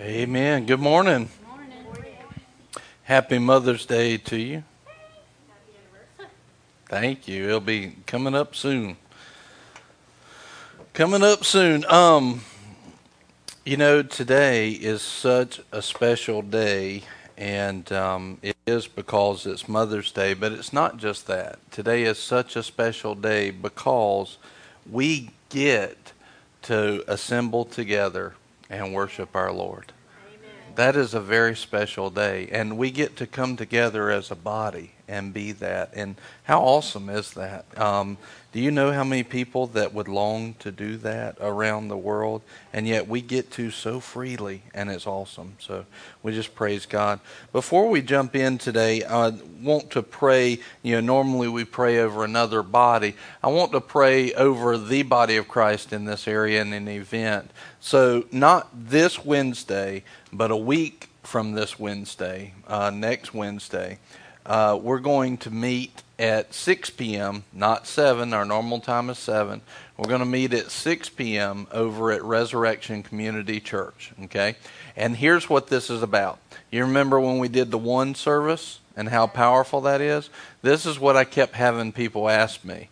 Amen. Good morning. Good morning. Happy Mother's Day to you. Happy anniversary. Thank you. It'll be coming up soon. You know, today is such a special day, and it is because it's Mother's Day, but it's not just that. Today is such a special day because we get to assemble together and worship our Lord. Amen. That is a very special day. And we get to come together as a body and be that. And how awesome is that? Do you know how many people that would long to do that around the world? And yet we get to so freely, and it's awesome. So we just praise God. Before we jump in today, I want to pray. You know, normally we pray over another body. I want to pray over the body of Christ in this area in an event. So not this Wednesday, but a week from this Wednesday, next Wednesday, we're going to meet at 6 p.m., not 7. Our normal time is 7. We're going to meet at 6 p.m. over at Resurrection Community Church, okay? And here's what this is about. You remember when we did the one service and how powerful that is? This is what I kept having people ask me.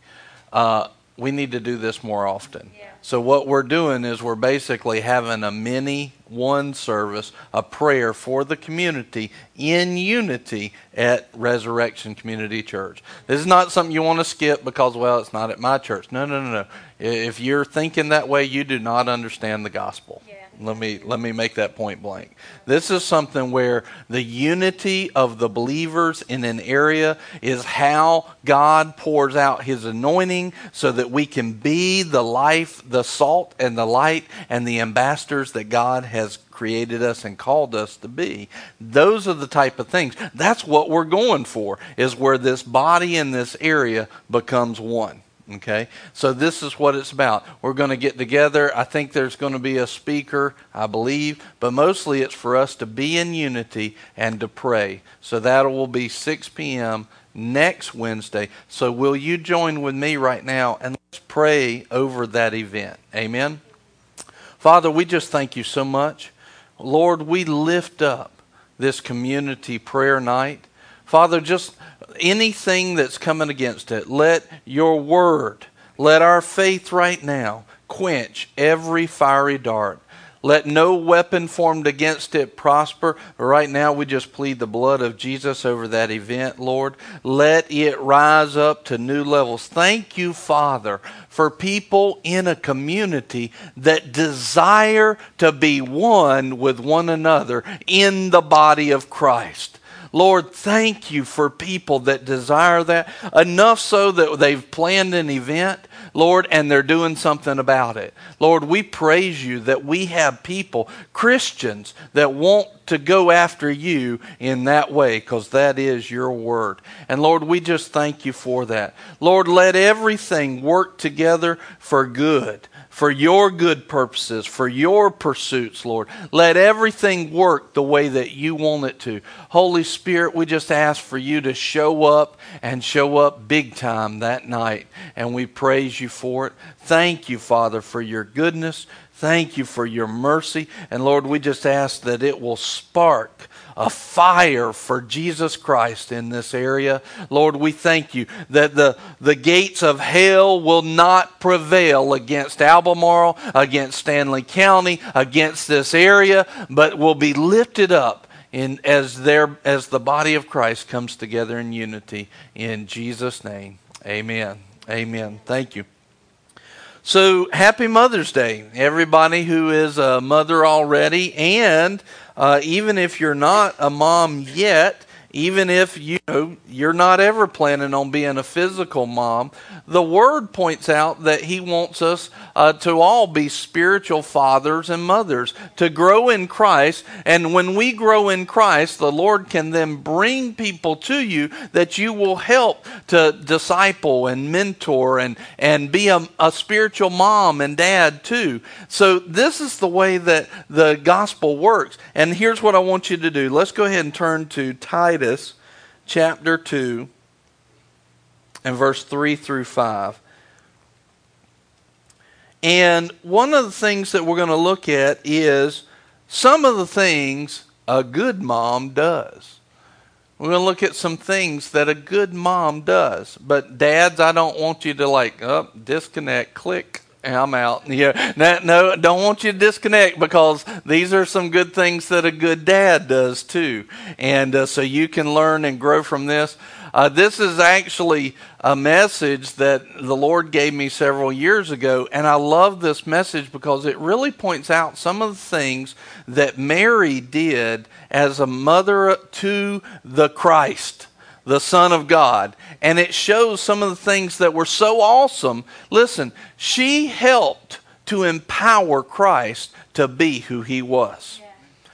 We need to do this more often. Yeah. So what we're doing is we're basically having a mini one service, a prayer for the community in unity at Resurrection Community Church. This is not something you want to skip because, well, it's not at my church. No. If you're thinking that way, you do not understand the gospel. Yeah. Let me make that point blank. This is something where the unity of the believers in an area is how God pours out his anointing so that we can be the life, the salt and the light and the ambassadors that God has created us and called us to be. Those are the type of things. That's what we're going for, is where this body in this area becomes one. Okay, so this is what it's about. We're going to get together. I think there's going to be a speaker, I believe, but mostly it's for us to be in unity and to pray. So that will be 6 p.m. next Wednesday. So will you join with me right now and let's pray over that event. Amen. Father, we just thank you so much. Lord, we lift up this community prayer night. Father, just anything that's coming against it, let your word, let our faith right now quench every fiery dart. Let no weapon formed against it prosper. Right now we just plead the blood of Jesus over that event, Lord. Let it rise up to new levels. Thank you, Father, for people in a community that desire to be one with one another in the body of Christ. Lord, thank you for people that desire that, enough so that they've planned an event, Lord, and they're doing something about it. Lord, we praise you that we have people, Christians, that want to go after you in that way, because that is your word. And Lord, we just thank you for that. Lord, let everything work together for good, for your good purposes, for your pursuits, Lord. Let everything work the way that you want it to. Holy Spirit, we just ask for you to show up and show up big time that night. And we praise you for it. Thank you, Father, for your goodness. Thank you for your mercy. And Lord, we just ask that it will spark a fire for Jesus Christ in this area. Lord, we thank you that the gates of hell will not prevail against Albemarle, against Stanley County, against this area, but will be lifted up as the body of Christ comes together in unity. In Jesus' name, amen. Amen. Thank you. So, happy Mother's Day, everybody who is a mother already, and even if you're not a mom yet, even if you're not ever planning on being a physical mom, the Word points out that He wants us to all be spiritual fathers and mothers, to grow in Christ. And when we grow in Christ, the Lord can then bring people to you that you will help to disciple and mentor and be a spiritual mom and dad too. So this is the way that the gospel works. And here's what I want you to do. Let's go ahead and turn to Titus chapter 2 and verse 3 through 5. And one of the things that we're going to look at is some of the things a good mom does. We're going to look at some things that a good mom does. But dads, I don't want you to disconnect, click, and I'm out. Yeah, no, don't want you to disconnect, because these are some good things that a good dad does too. And so you can learn and grow from this. This is actually a message that the Lord gave me several years ago, and I love this message because it really points out some of the things that Mary did as a mother to the Christ, the Son of God, and it shows some of the things that were so awesome. Listen, she helped to empower Christ to be who he was. Yeah.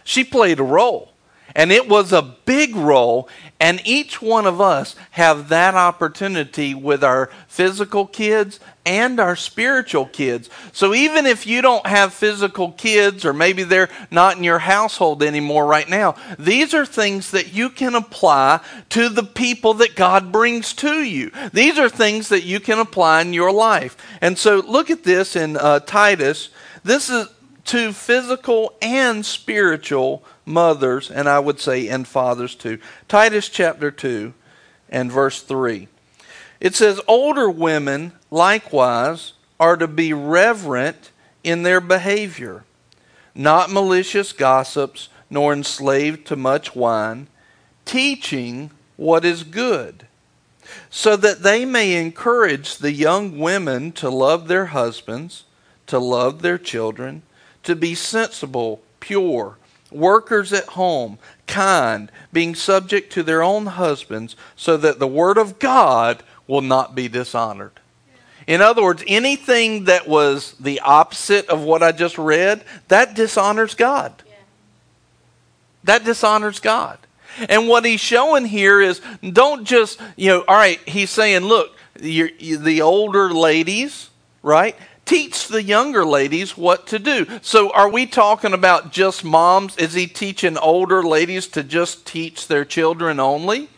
She played a role. And it was a big role, and each one of us have that opportunity with our physical kids and our spiritual kids. So even if you don't have physical kids, or maybe they're not in your household anymore right now, these are things that you can apply to the people that God brings to you. These are things that you can apply in your life. And so look at this in Titus. This is to physical and spiritual mothers, and I would say and fathers too. Titus chapter 2 and verse 3. It says, older women likewise are to be reverent in their behavior, not malicious gossips, nor enslaved to much wine, teaching what is good, so that they may encourage the young women to love their husbands, to love their children, to be sensible, pure, workers at home, kind, being subject to their own husbands, so that the word of God will not be dishonored. In other words, anything that was the opposite of what I just read, that dishonors God. Yeah. That dishonors God. And what he's showing here is, don't just, all right, he's saying, look, the older ladies, right? Teach the younger ladies what to do. So are we talking about just moms? Is he teaching older ladies to just teach their children only?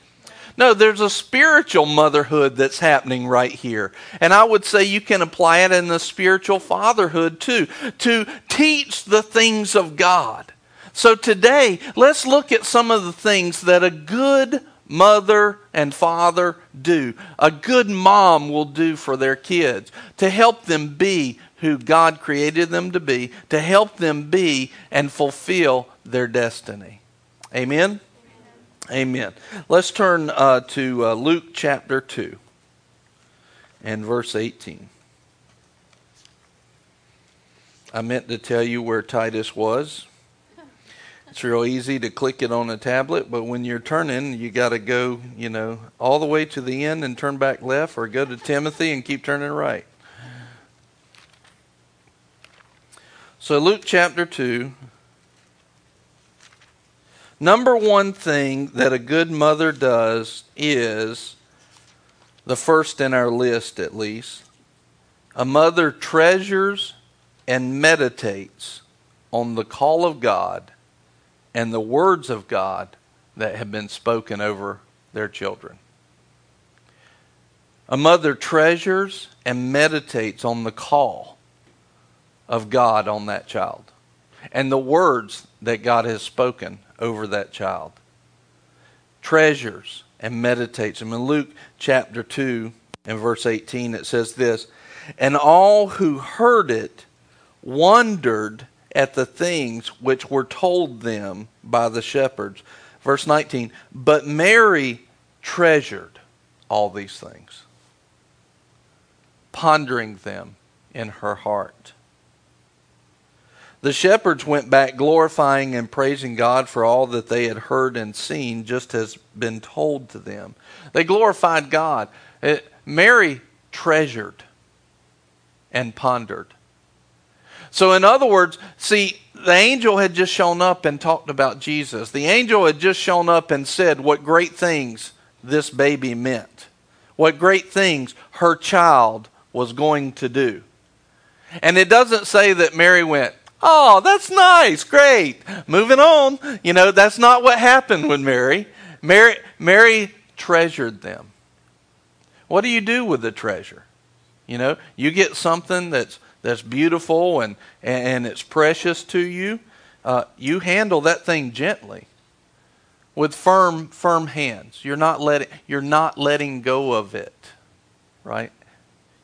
No, there's a spiritual motherhood that's happening right here. And I would say you can apply it in the spiritual fatherhood too, to teach the things of God. So today, let's look at some of the things that a good mother and father do. A good mom will do for their kids to help them be who God created them to be, to help them be and fulfill their destiny. Amen? Amen. Let's turn to Luke chapter 2 and verse 18. I meant to tell you where Titus was. It's real easy to click it on a tablet, but when you're turning, you got to go, all the way to the end and turn back left, or go to Timothy and keep turning right. So Luke chapter 2. Number one thing that a good mother does is, the first in our list at least, a mother treasures and meditates on the call of God and the words of God that have been spoken over their children. A mother treasures and meditates on the call of God on that child, and the words that God has spoken over that child. Treasures and meditates. And in Luke chapter 2 and verse 18, it says this, and all who heard it wondered at the things which were told them by the shepherds. Verse 19, but Mary treasured all these things, pondering them in her heart. The shepherds went back glorifying and praising God for all that they had heard and seen, just as been told to them. They glorified God. Mary treasured and pondered. So in other words, see, the angel had just shown up and talked about Jesus. The angel had just shown up and said what great things this baby meant, what great things her child was going to do. And it doesn't say that Mary went, oh, that's nice, great, moving on. That's not what happened with Mary. Mary treasured them. What do you do with a treasure? You get something that's beautiful and it's precious to you. you handle that thing gently with firm hands. You're not letting go of it, right?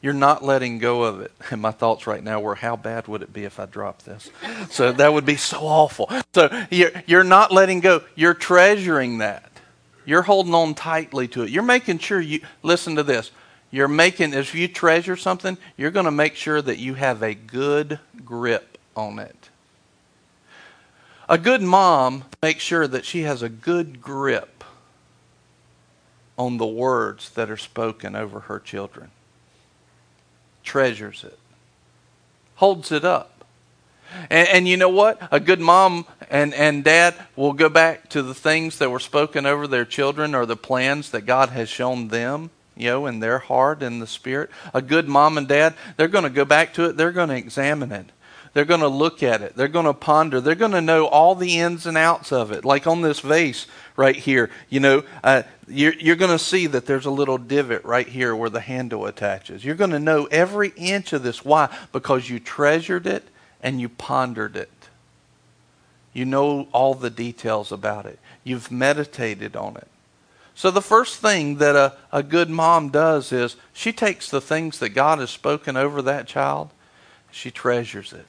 You're not letting go of it. And my thoughts right now were, how bad would it be if I dropped this? So that would be so awful. So you're not letting go. You're treasuring that. You're holding on tightly to it. You're making sure you, listen to this. You're making, if you treasure something, you're going to make sure that you have a good grip on it. A good mom makes sure that she has a good grip on the words that are spoken over her children. Treasures it. Holds it up. And you know what? A good mom and dad will go back to the things that were spoken over their children or the plans that God has shown them, you know, in their heart and the spirit. A good mom and dad, they're going to go back to it. They're going to examine it. They're going to look at it. They're going to ponder. They're going to know all the ins and outs of it. Like on this vase right here, you know, you're going to see that there's a little divot right here where the handle attaches. You're going to know every inch of this. Why? Because you treasured it and you pondered it. You know all the details about it. You've meditated on it. So the first thing that a good mom does is she takes the things that God has spoken over that child. She treasures it.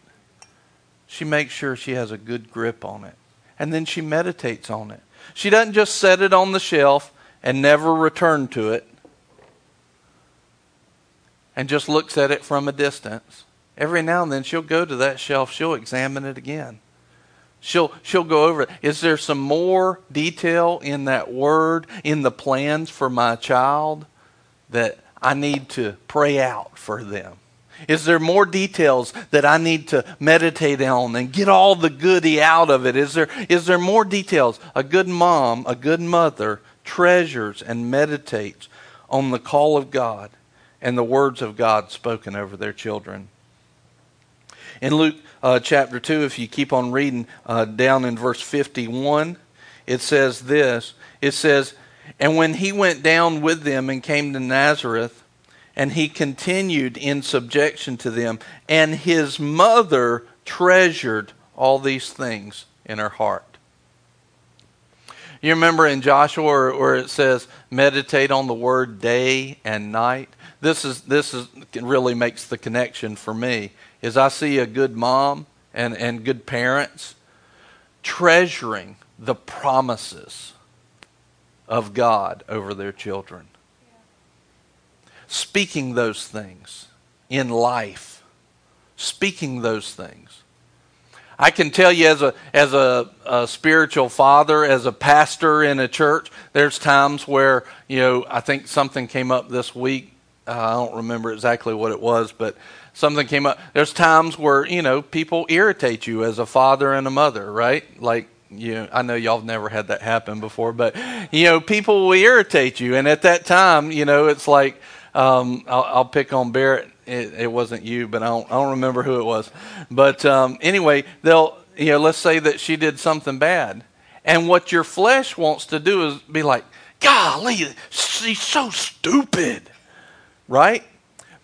She makes sure she has a good grip on it. And then she meditates on it. She doesn't just set it on the shelf and never return to it and just looks at it from a distance. Every now and then she'll go to that shelf. She'll examine it again. She'll go over it. Is there some more detail in that word, in the plans for my child that I need to pray out for them? Is there more details that I need to meditate on and get all the goodie out of it? Is there more details? A good mom, a good mother treasures and meditates on the call of God and the words of God spoken over their children. In Luke chapter 2, if you keep on reading down in verse 51, it says this. It says, "And when he went down with them and came to Nazareth, and he continued in subjection to them. And his mother treasured all these things in her heart." You remember in Joshua where it says, meditate on the word day and night? This really makes the connection for me. Is I see a good mom and good parents treasuring the promises of God over their children. Speaking those things in life. Speaking those things. I can tell you as a spiritual father, as a pastor in a church, there's times where, you know, I think something came up this week. I don't remember exactly what it was, but something came up. There's times where, you know, people irritate you as a father and a mother, right? Like, you know, I know y'all have never had that happen before, but, you know, people will irritate you. And at that time, you know, it's like, I'll pick on Barrett. It wasn't you, but I don't remember who it was. But anyway, let's say that she did something bad, and what your flesh wants to do is be like, "Golly, she's so stupid," right?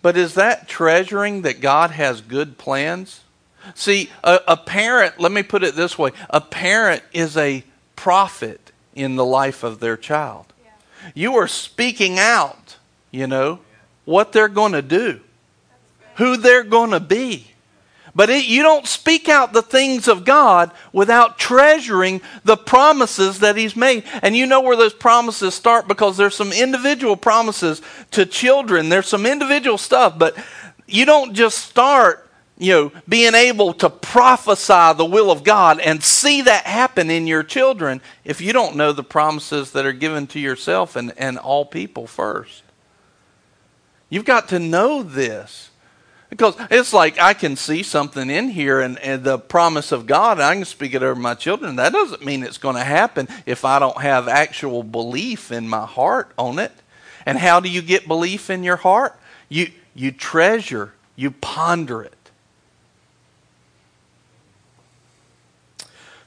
But is that treasuring that God has good plans? See, a parent. Let me put it this way: a parent is a prophet in the life of their child. Yeah. You are speaking out. You know, what they're going to do, who they're going to be. But you don't speak out the things of God without treasuring the promises that he's made. And you know where those promises start, because there's some individual promises to children. There's some individual stuff, but you don't just start, you know, being able to prophesy the will of God and see that happen in your children if you don't know the promises that are given to yourself and all people first. You've got to know this, because it's like I can see something in here and the promise of God, and I can speak it over my children. That doesn't mean it's going to happen if I don't have actual belief in my heart on it. And how do you get belief in your heart? You treasure, you ponder it.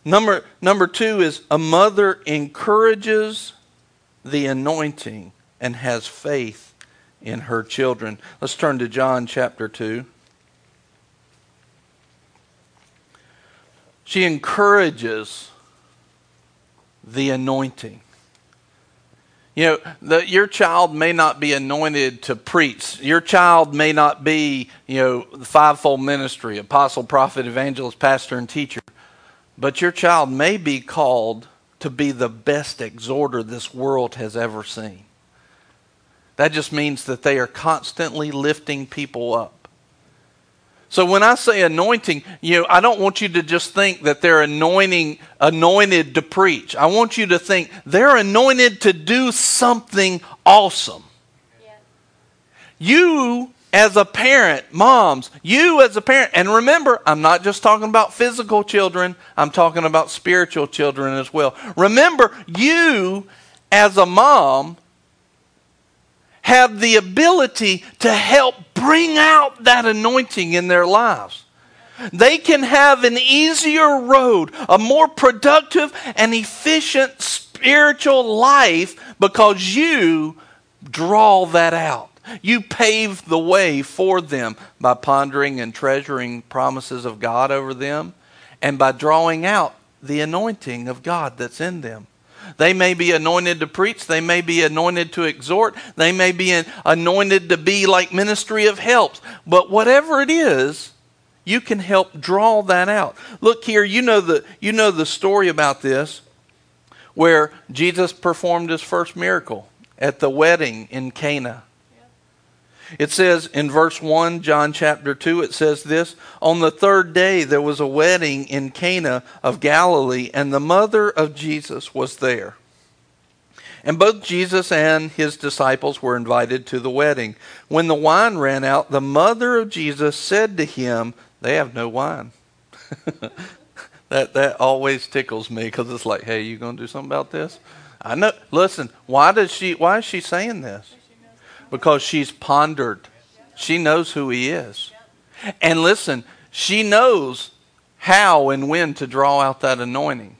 Number two is a mother encourages the anointing and has faith in her children. Let's turn to John chapter 2. She encourages the anointing. You know, your child may not be anointed to preach. Your child may not be, the fivefold ministry, apostle, prophet, evangelist, pastor, and teacher. But your child may be called to be the best exhorter this world has ever seen. That just means that they are constantly lifting people up. So when I say anointing, I don't want you to just think that they're anointed to preach. I want you to think they're anointed to do something awesome. Yeah. You as a parent, moms, you as a parent, and remember, I'm not just talking about physical children. I'm talking about spiritual children as well. Remember, you as a mom have the ability to help bring out that anointing in their lives. They can have an easier road, a more productive and efficient spiritual life because you draw that out. You pave the way for them by pondering and treasuring promises of God over them and by drawing out the anointing of God that's in them. They may be anointed to preach. They may be anointed to exhort. They may be anointed to be like ministry of helps. But whatever it is, you can help draw that out. Look here, you know the story about this where Jesus performed his first miracle at the wedding in Cana. It says in verse 1, John chapter 2, it says this, "On the third day there was a wedding in Cana of Galilee, and the mother of Jesus was there. And both Jesus and his disciples were invited to the wedding. When the wine ran out, the mother of Jesus said to him, 'They have no wine.'" That always tickles me because it's like, hey, you going to do something about this? I know. Listen, why is she saying this? Because she's pondered. She knows who he is. And listen, she knows how and when to draw out that anointing.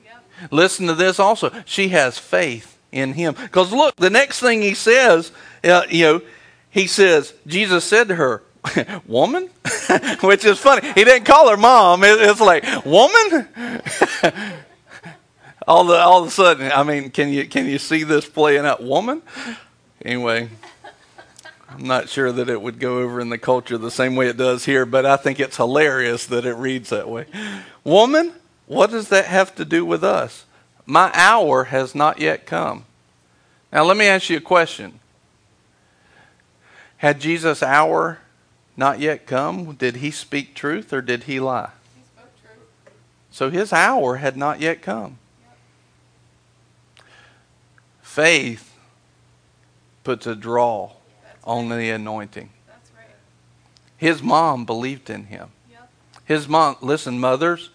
Listen to this also. She has faith in him. Because look, the next thing he says, he says, Jesus said to her, "Woman?" Which is funny. He didn't call her mom. It's like, "Woman?" All of a sudden, I mean, can you see this playing out? Woman? Anyway, I'm not sure that it would go over in the culture the same way it does here, but I think it's hilarious that it reads that way. "Woman, what does that have to do with us? My hour has not yet come." Now, let me ask you a question. Had Jesus' hour not yet come? Did he speak truth or did he lie? He spoke truth. So his hour had not yet come. Yep. Faith puts a draw on the anointing. That's right. His mom believed in him. Yep. His mom, listen, mothers,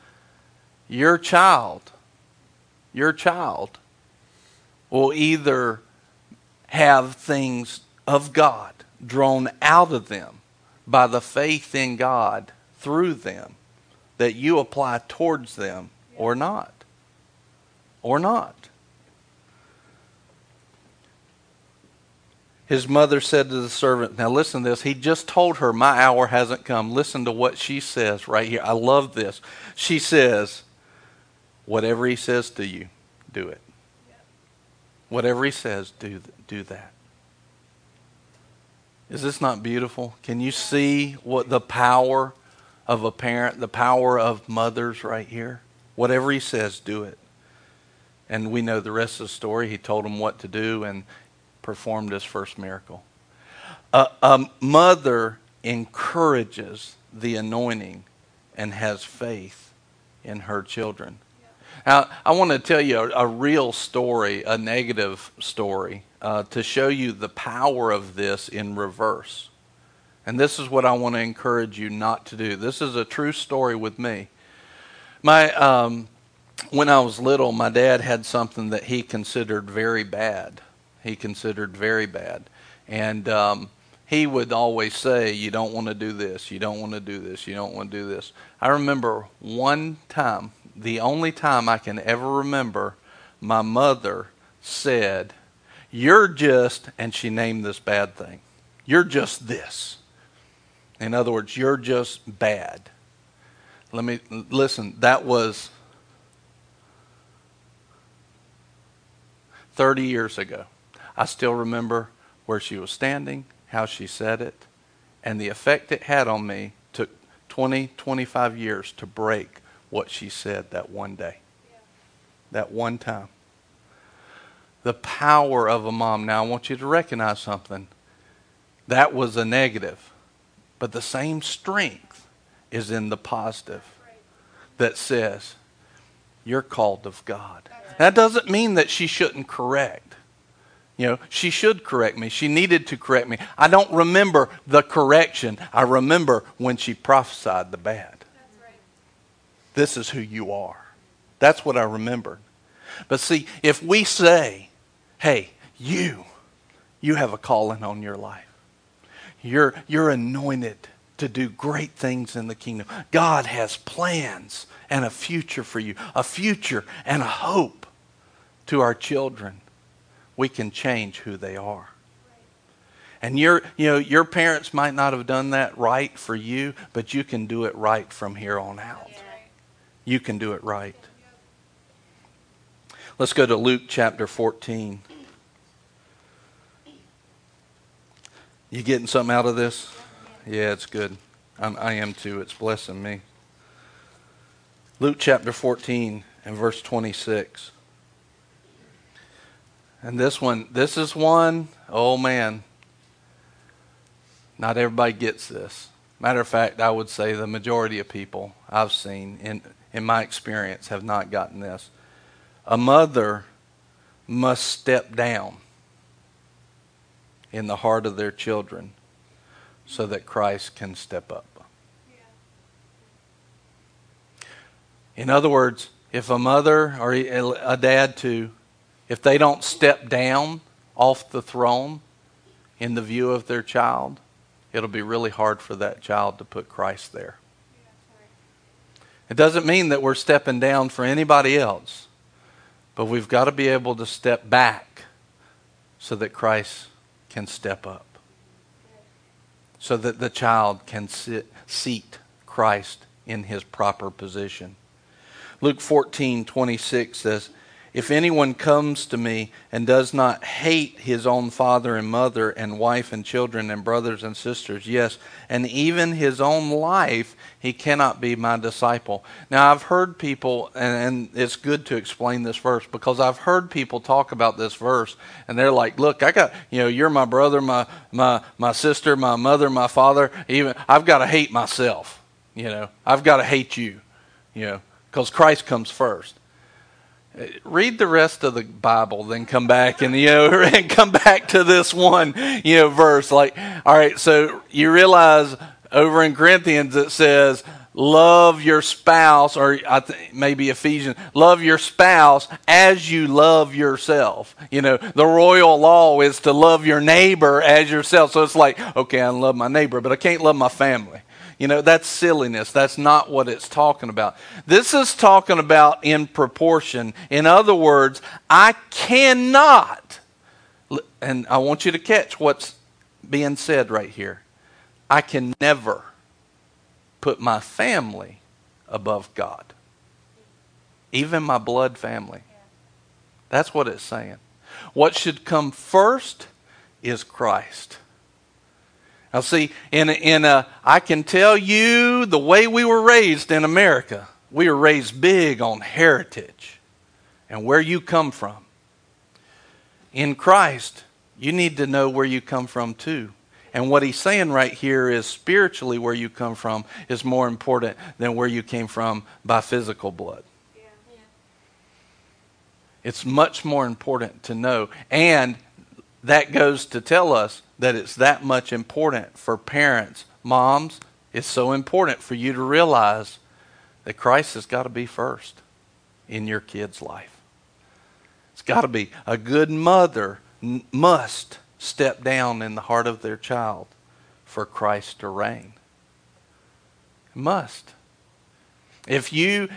your child will either have things of God drawn out of them by the faith in God through them that you apply towards them, yep, or not. His mother said to the servant, now listen to this. He just told her, "My hour hasn't come." Listen to what she says right here. I love this. She says, "Whatever he says to you, do it." Yep. Whatever he says, do that. Is this not beautiful? Can you see what the power of a parent, the power of mothers right here? Whatever he says, do it. And we know the rest of the story. He told him what to do and performed his first miracle. A mother encourages the anointing and has faith in her children. Now, I want to tell you a real story, a negative story, to show you the power of this in reverse. And this is what I want to encourage you not to do. This is a true story with me. When I was little, my dad had something that he considered very bad. And he would always say, "You don't want to do this, you don't want to do this, you don't want to do this." I remember one time, the only time I can ever remember, my mother said, "You're just," and she named this bad thing, "You're just this." In other words, you're just bad. Listen, that was 30 years ago. I still remember where she was standing, how she said it, and the effect it had on me. Took 20, 25 years to break what she said that one day, that one time. The power of a mom. Now, I want you to recognize something. That was a negative, but the same strength is in the positive that says, you're called of God. That doesn't mean that she shouldn't correct. You know, she should correct me. She needed to correct me. I don't remember the correction. I remember when she prophesied the bad. That's right. This is who you are. That's what I remembered. But see, if we say, hey, you have a calling on your life. You're anointed to do great things in the kingdom. God has plans and a future for you, a future and a hope to our children. We can change who they are. And your parents might not have done that right for you, but you can do it right from here on out. You can do it right. Let's go to Luke chapter 14. You getting something out of this? Yeah, it's good. I am too. It's blessing me. Luke chapter 14 and verse 26. And this is one, oh man, not everybody gets this. Matter of fact, I would say the majority of people I've seen in my experience have not gotten this. A mother must step down in the heart of their children so that Christ can step up. In other words, if a mother or a dad too, if they don't step down off the throne in the view of their child, it'll be really hard for that child to put Christ there. It doesn't mean that we're stepping down for anybody else, but we've got to be able to step back so that Christ can step up, so that the child can seat Christ in his proper position. Luke 14:26 says, if anyone comes to me and does not hate his own father and mother and wife and children and brothers and sisters, yes, and even his own life, he cannot be my disciple. Now, I've heard people, and it's good to explain this verse because I've heard people talk about this verse, and they're like, look, you're my brother, my sister, my mother, my father. Even I've got to hate myself. I've got to hate you, because Christ comes first. Read the rest of the Bible, then come back and come back to this one verse. Like, all right, so you realize over in Corinthians it says, "Love your spouse," or I think maybe Ephesians, "Love your spouse as you love yourself." The royal law is to love your neighbor as yourself. So it's like, okay, I love my neighbor, but I can't love my family. That's silliness. That's not what it's talking about. This is talking about in proportion. In other words, I cannot, and I want you to catch what's being said right here. I can never put my family above God, even my blood family. That's what it's saying. What should come first is Christ. Now see, I can tell you the way we were raised in America. We were raised big on heritage and where you come from. In Christ, you need to know where you come from too. And what he's saying right here is spiritually where you come from is more important than where you came from by physical blood. Yeah. Yeah. It's much more important to know. And that goes to tell us that it's that much important for parents. Moms, it's so important for you to realize that Christ has got to be first in your kid's life. It's got to be. A good mother must step down in the heart of their child for Christ to reign. Must. If you're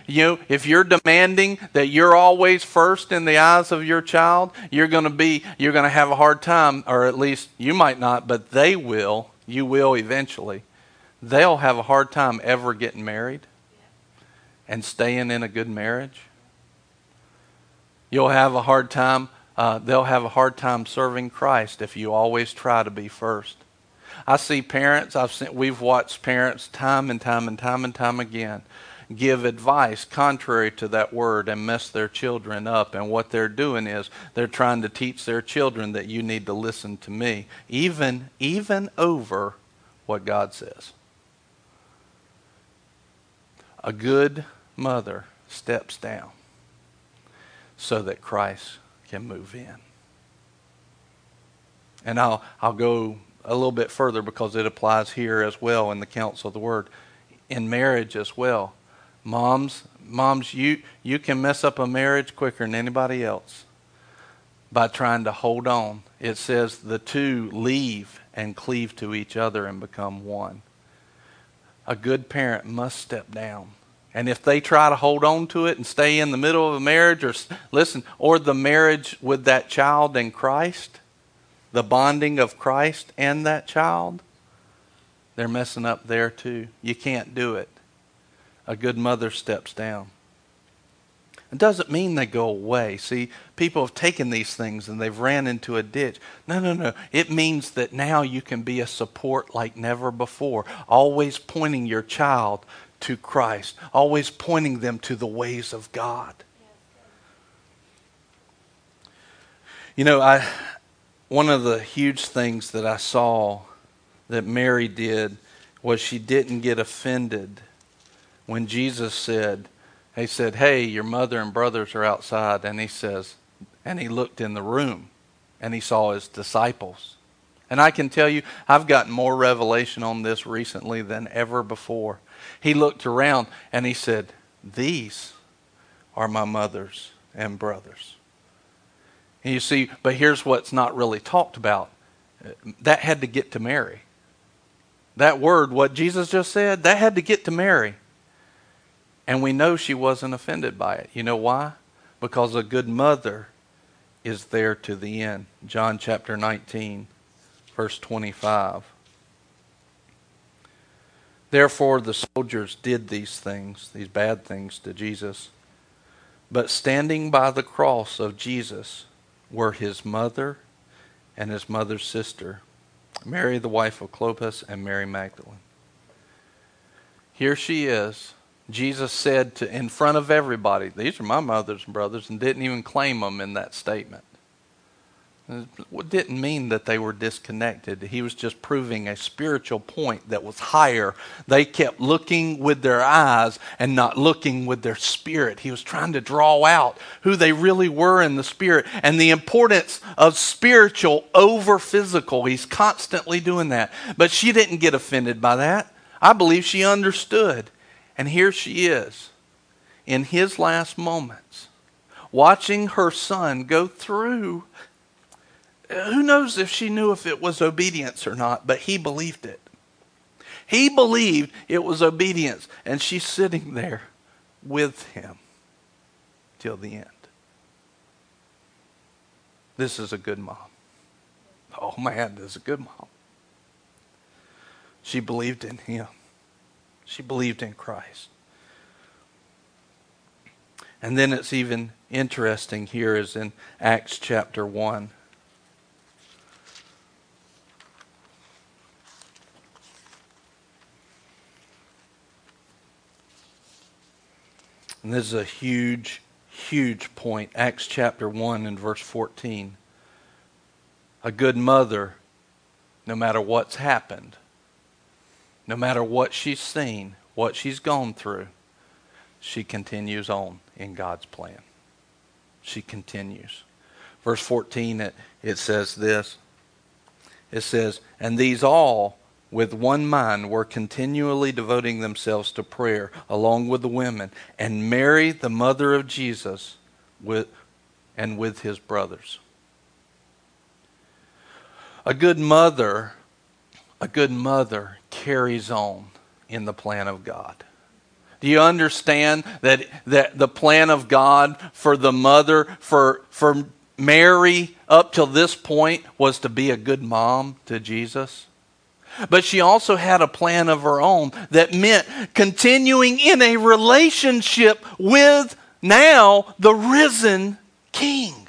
demanding that you're always first in the eyes of your child, you're going to have a hard time, or at least you might not, but they will. You will eventually. They'll have a hard time ever getting married and staying in a good marriage. You'll have a hard time they'll have a hard time serving Christ if you always try to be first. I see parents, we've watched parents time and time again give advice contrary to that word and mess their children up. And what they're doing is they're trying to teach their children that you need to listen to me, even over what God says. A good mother steps down so that Christ can move in. And I'll go a little bit further because it applies here as well in the counsel of the word, in marriage as well. Moms, you can mess up a marriage quicker than anybody else by trying to hold on. It says the two leave and cleave to each other and become one. A good parent must step down. And if they try to hold on to it and stay in the middle of a marriage or the marriage with that child and Christ, the bonding of Christ and that child, they're messing up there too. You can't do it. A good mother steps down. It doesn't mean they go away. See, people have taken these things and they've ran into a ditch. No. It means that now you can be a support like never before, always pointing your child to Christ, always pointing them to the ways of God. You know, one of the huge things that I saw that Mary did was she didn't get offended when Jesus said, he said, "Hey, your mother and brothers are outside." And he says, and he looked in the room and he saw his disciples. And I can tell you, I've gotten more revelation on this recently than ever before. He looked around and he said, "These are my mothers and brothers." And you see, but here's what's not really talked about. That had to get to Mary. That word, what Jesus just said, that had to get to Mary. And we know she wasn't offended by it. You know why? Because a good mother is there to the end. John chapter 19, verse 25. "Therefore the soldiers did these things," these bad things, "to Jesus. But standing by the cross of Jesus were his mother and his mother's sister, Mary the wife of Clopas and Mary Magdalene." Here she is. Jesus said in front of everybody, "These are my mothers and brothers," and didn't even claim them in that statement. It didn't mean that they were disconnected. He was just proving a spiritual point that was higher. They kept looking with their eyes and not looking with their spirit. He was trying to draw out who they really were in the spirit and the importance of spiritual over physical. He's constantly doing that. But she didn't get offended by that. I believe she understood. And here she is in his last moments watching her son go through. Who knows if she knew if it was obedience or not, but he believed it. He believed it was obedience, and she's sitting there with him till the end. This is a good mom. Oh man, this is a good mom. She believed in him. She believed in Christ. And then it's even interesting here is in Acts chapter 1. And this is a huge, huge point. Acts chapter 1 and verse 14. A good mother, no matter what's happened, no matter what she's seen, what she's gone through, she continues on in God's plan. She continues. Verse 14, it says this. It says, "And these all with one mind were continually devoting themselves to prayer, along with the women, and Mary, the mother of Jesus, with his brothers." A good mother carries on in the plan of God. Do you understand that the plan of God for the mother, for Mary up till this point, was to be a good mom to Jesus? But she also had a plan of her own that meant continuing in a relationship with now the risen King.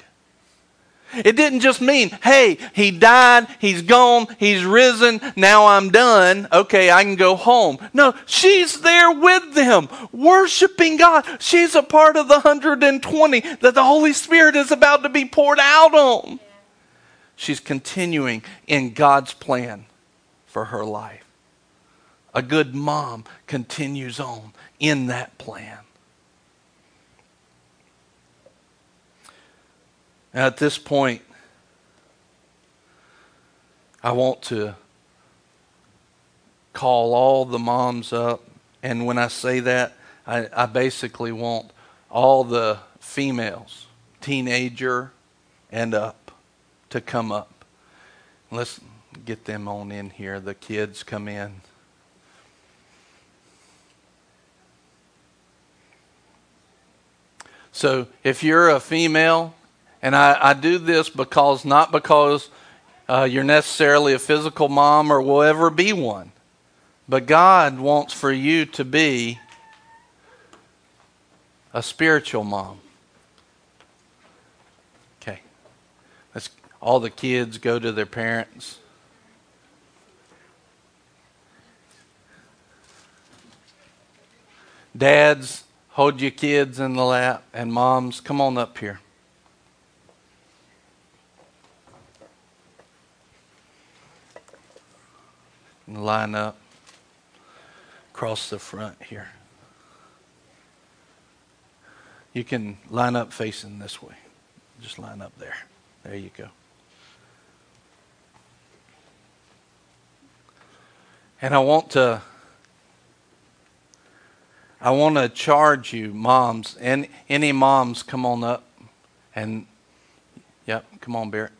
It didn't just mean, hey, he died, he's gone, he's risen, now I'm done, okay, I can go home. No, she's there with them, worshiping God. She's a part of the 120 that the Holy Spirit is about to be poured out on. She's continuing in God's plan for her life. A good mom continues on in that plan. Now at this point, I want to call all the moms up. And when I say that, I basically want all the females, teenager and up, to come up. Let's get them on in here. The kids come in. So if you're a female... And I do this because, not because you're necessarily a physical mom or will ever be one. But God wants for you to be a spiritual mom. Okay. All the kids go to their parents. Dads, hold your kids in the lap. And moms, come on up here. Line up across the front here. You can line up facing this way. Just line up there. There you go. And I want to charge you, moms, and any moms, come on up. And yep, come on, Barrett.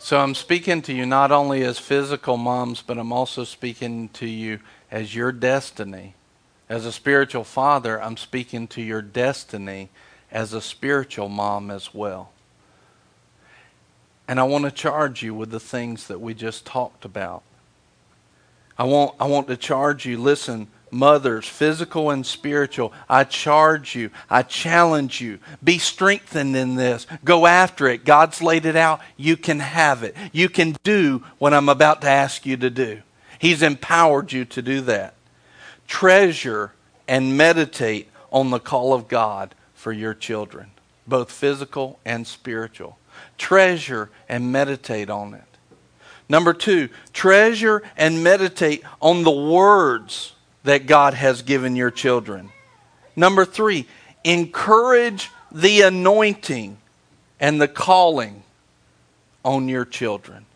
So I'm speaking to you not only as physical moms, but I'm also speaking to you as your destiny. As a spiritual father, I'm speaking to your destiny as a spiritual mom as well. And I want to charge you with the things that we just talked about. I want to charge you, listen, mothers, physical and spiritual, I charge you, I challenge you, be strengthened in this, go after it, God's laid it out, you can have it, you can do what I'm about to ask you to do. He's empowered you to do that. Treasure and meditate on the call of God for your children, both physical and spiritual. Treasure and meditate on it. Number two, treasure and meditate on the words that God has given your children. Number three, encourage the anointing and the calling on your children.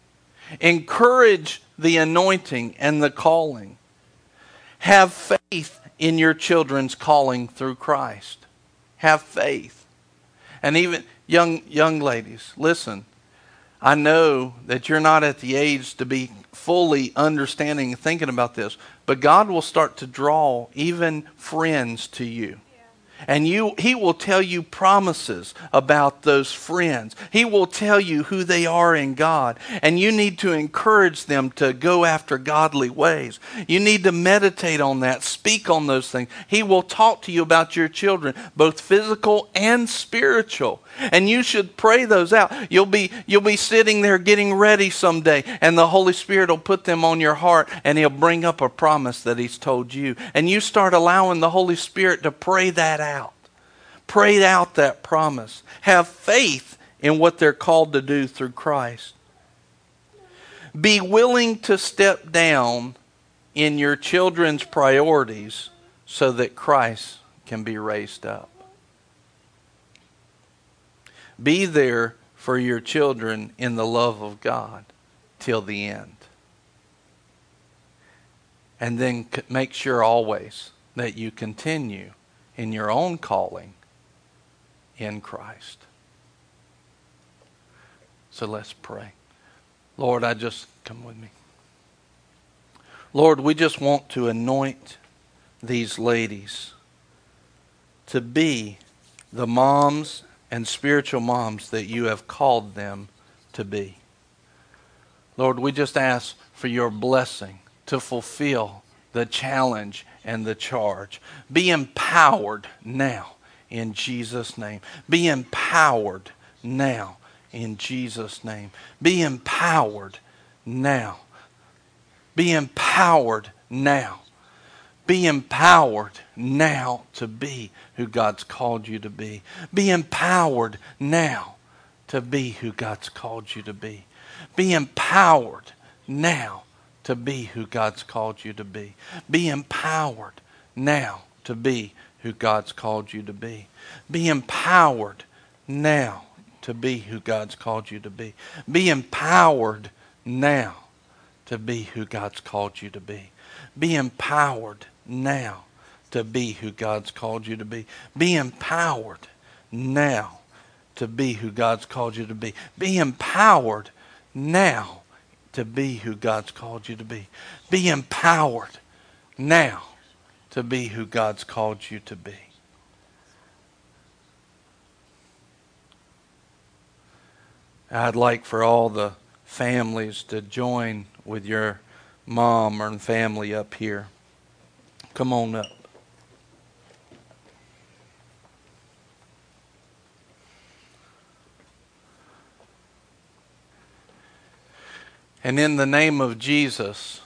Encourage the anointing and the calling. Have faith in your children's calling through Christ. Have faith. And even young ladies, listen. I know that you're not at the age to be fully understanding and thinking about this, but God will start to draw even friends to you. Yeah. And He will tell you promises about those friends. He will tell you who they are in God. And you need to encourage them to go after godly ways. You need to meditate on that, speak on those things. He will talk to you about your children, both physical and spiritual. And you should pray those out. You'll be sitting there getting ready someday, and the Holy Spirit will put them on your heart, and He'll bring up a promise that He's told you. And you start allowing the Holy Spirit to pray that out. Pray out that promise. Have faith in what they're called to do through Christ. Be willing to step down in your children's priorities so that Christ can be raised up. Be there for your children in the love of God till the end. And then make sure always that you continue in your own calling in Christ. So let's pray. Lord, come with me. Lord, we just want to anoint these ladies to be the moms and spiritual moms that you have called them to be. Lord, we just ask for your blessing to fulfill the challenge and the charge. Be empowered now in Jesus' name. Be empowered now in Jesus' name. Be empowered now. Be empowered now. Be empowered now to be who God's called you to be. Be empowered now to be who God's called you to be. Be empowered now to be who God's called you to be. Be empowered now to be who God's called you to be. Be empowered now to be who God's called you to be. Be empowered now to be who God's called you to be. Be empowered now to be who God's called you to be. Be empowered now to be who God's called you to be. Be empowered now to be who God's called you to be. Be empowered now to be who God's called you to be. I'd like for all the families to join with your mom and family up here. Come on up. And in the name of Jesus,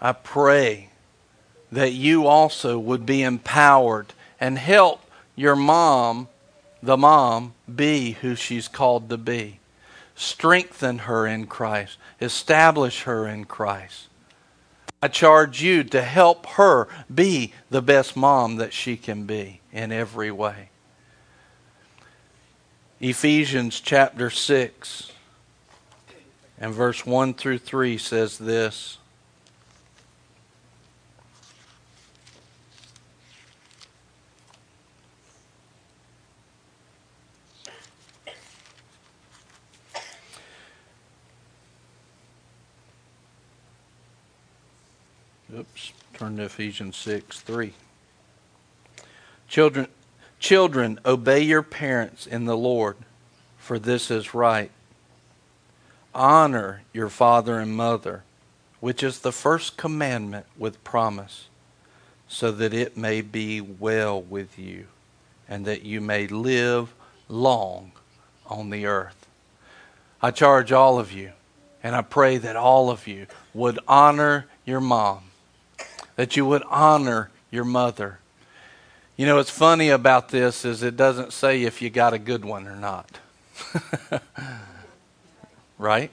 I pray that you also would be empowered and help your mom, the mom, be who she's called to be. Strengthen her in Christ. Establish her in Christ. I charge you to help her be the best mom that she can be in every way. Ephesians chapter 6. And verse 1 through 3 says this. Oops, turn to Ephesians 6, 3. Children, obey your parents in the Lord, for this is right. Honor your father and mother, which is the first commandment with promise, so that it may be well with you and that you may live long on the earth. I charge all of you, and I pray that all of you would honor your mom, that you would honor your mother. You know, what's funny about this is it doesn't say if you got a good one or not. Right?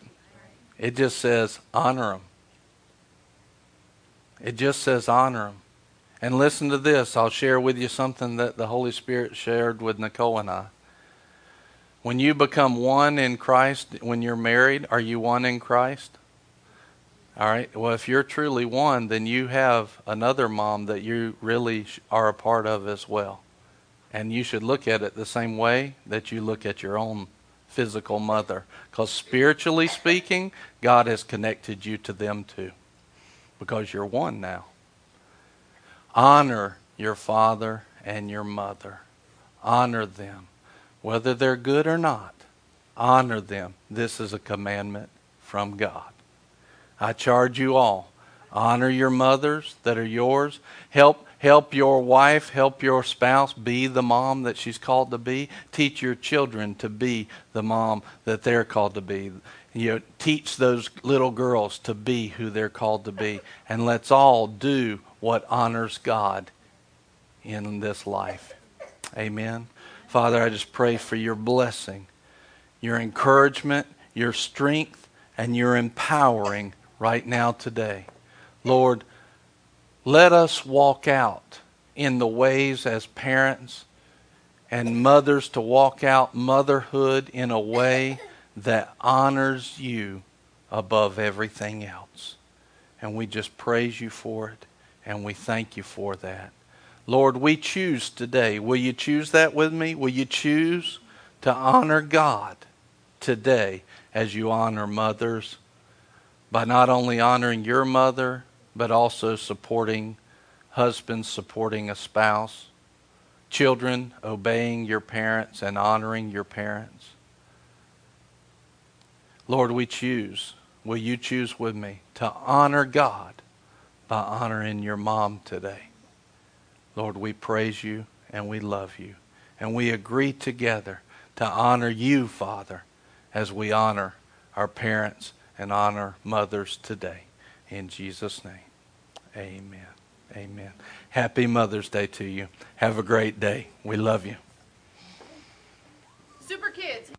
It just says honor them. It just says honor them. And listen to this. I'll share with you something that the Holy Spirit shared with Nicole and I. When you become one in Christ, when you're married, are you one in Christ? All right. Well, if you're truly one, then you have another mom that you really are a part of as well. And you should look at it the same way that you look at your own physical mother, because spiritually speaking, God has connected you to them too, because you're one now. Honor your father and your mother. Honor them, whether they're good or not. Honor them. This is a commandment from God. I charge you all, honor your mothers that are yours. Help your wife, help your spouse be the mom that she's called to be. Teach your children to be the mom that they're called to be. You know, teach those little girls to be who they're called to be. And let's all do what honors God in this life. Amen. Father, I just pray for your blessing, your encouragement, your strength, and your empowering right now today. Lord, let us walk out in the ways as parents and mothers to walk out motherhood in a way that honors you above everything else. And we just praise you for it, and we thank you for that. Lord, we choose today. Will you choose that with me? Will you choose to honor God today as you honor mothers by not only honoring your mother, but also supporting husbands, supporting a spouse, children, obeying your parents and honoring your parents, Lord, we choose. Will you choose with me to honor God by honoring your mom today? Lord, we praise you and we love you. And we agree together to honor you, Father, as we honor our parents and honor mothers today. In Jesus' name, amen. Amen. Happy Mother's Day to you. Have a great day. We love you. Super kids.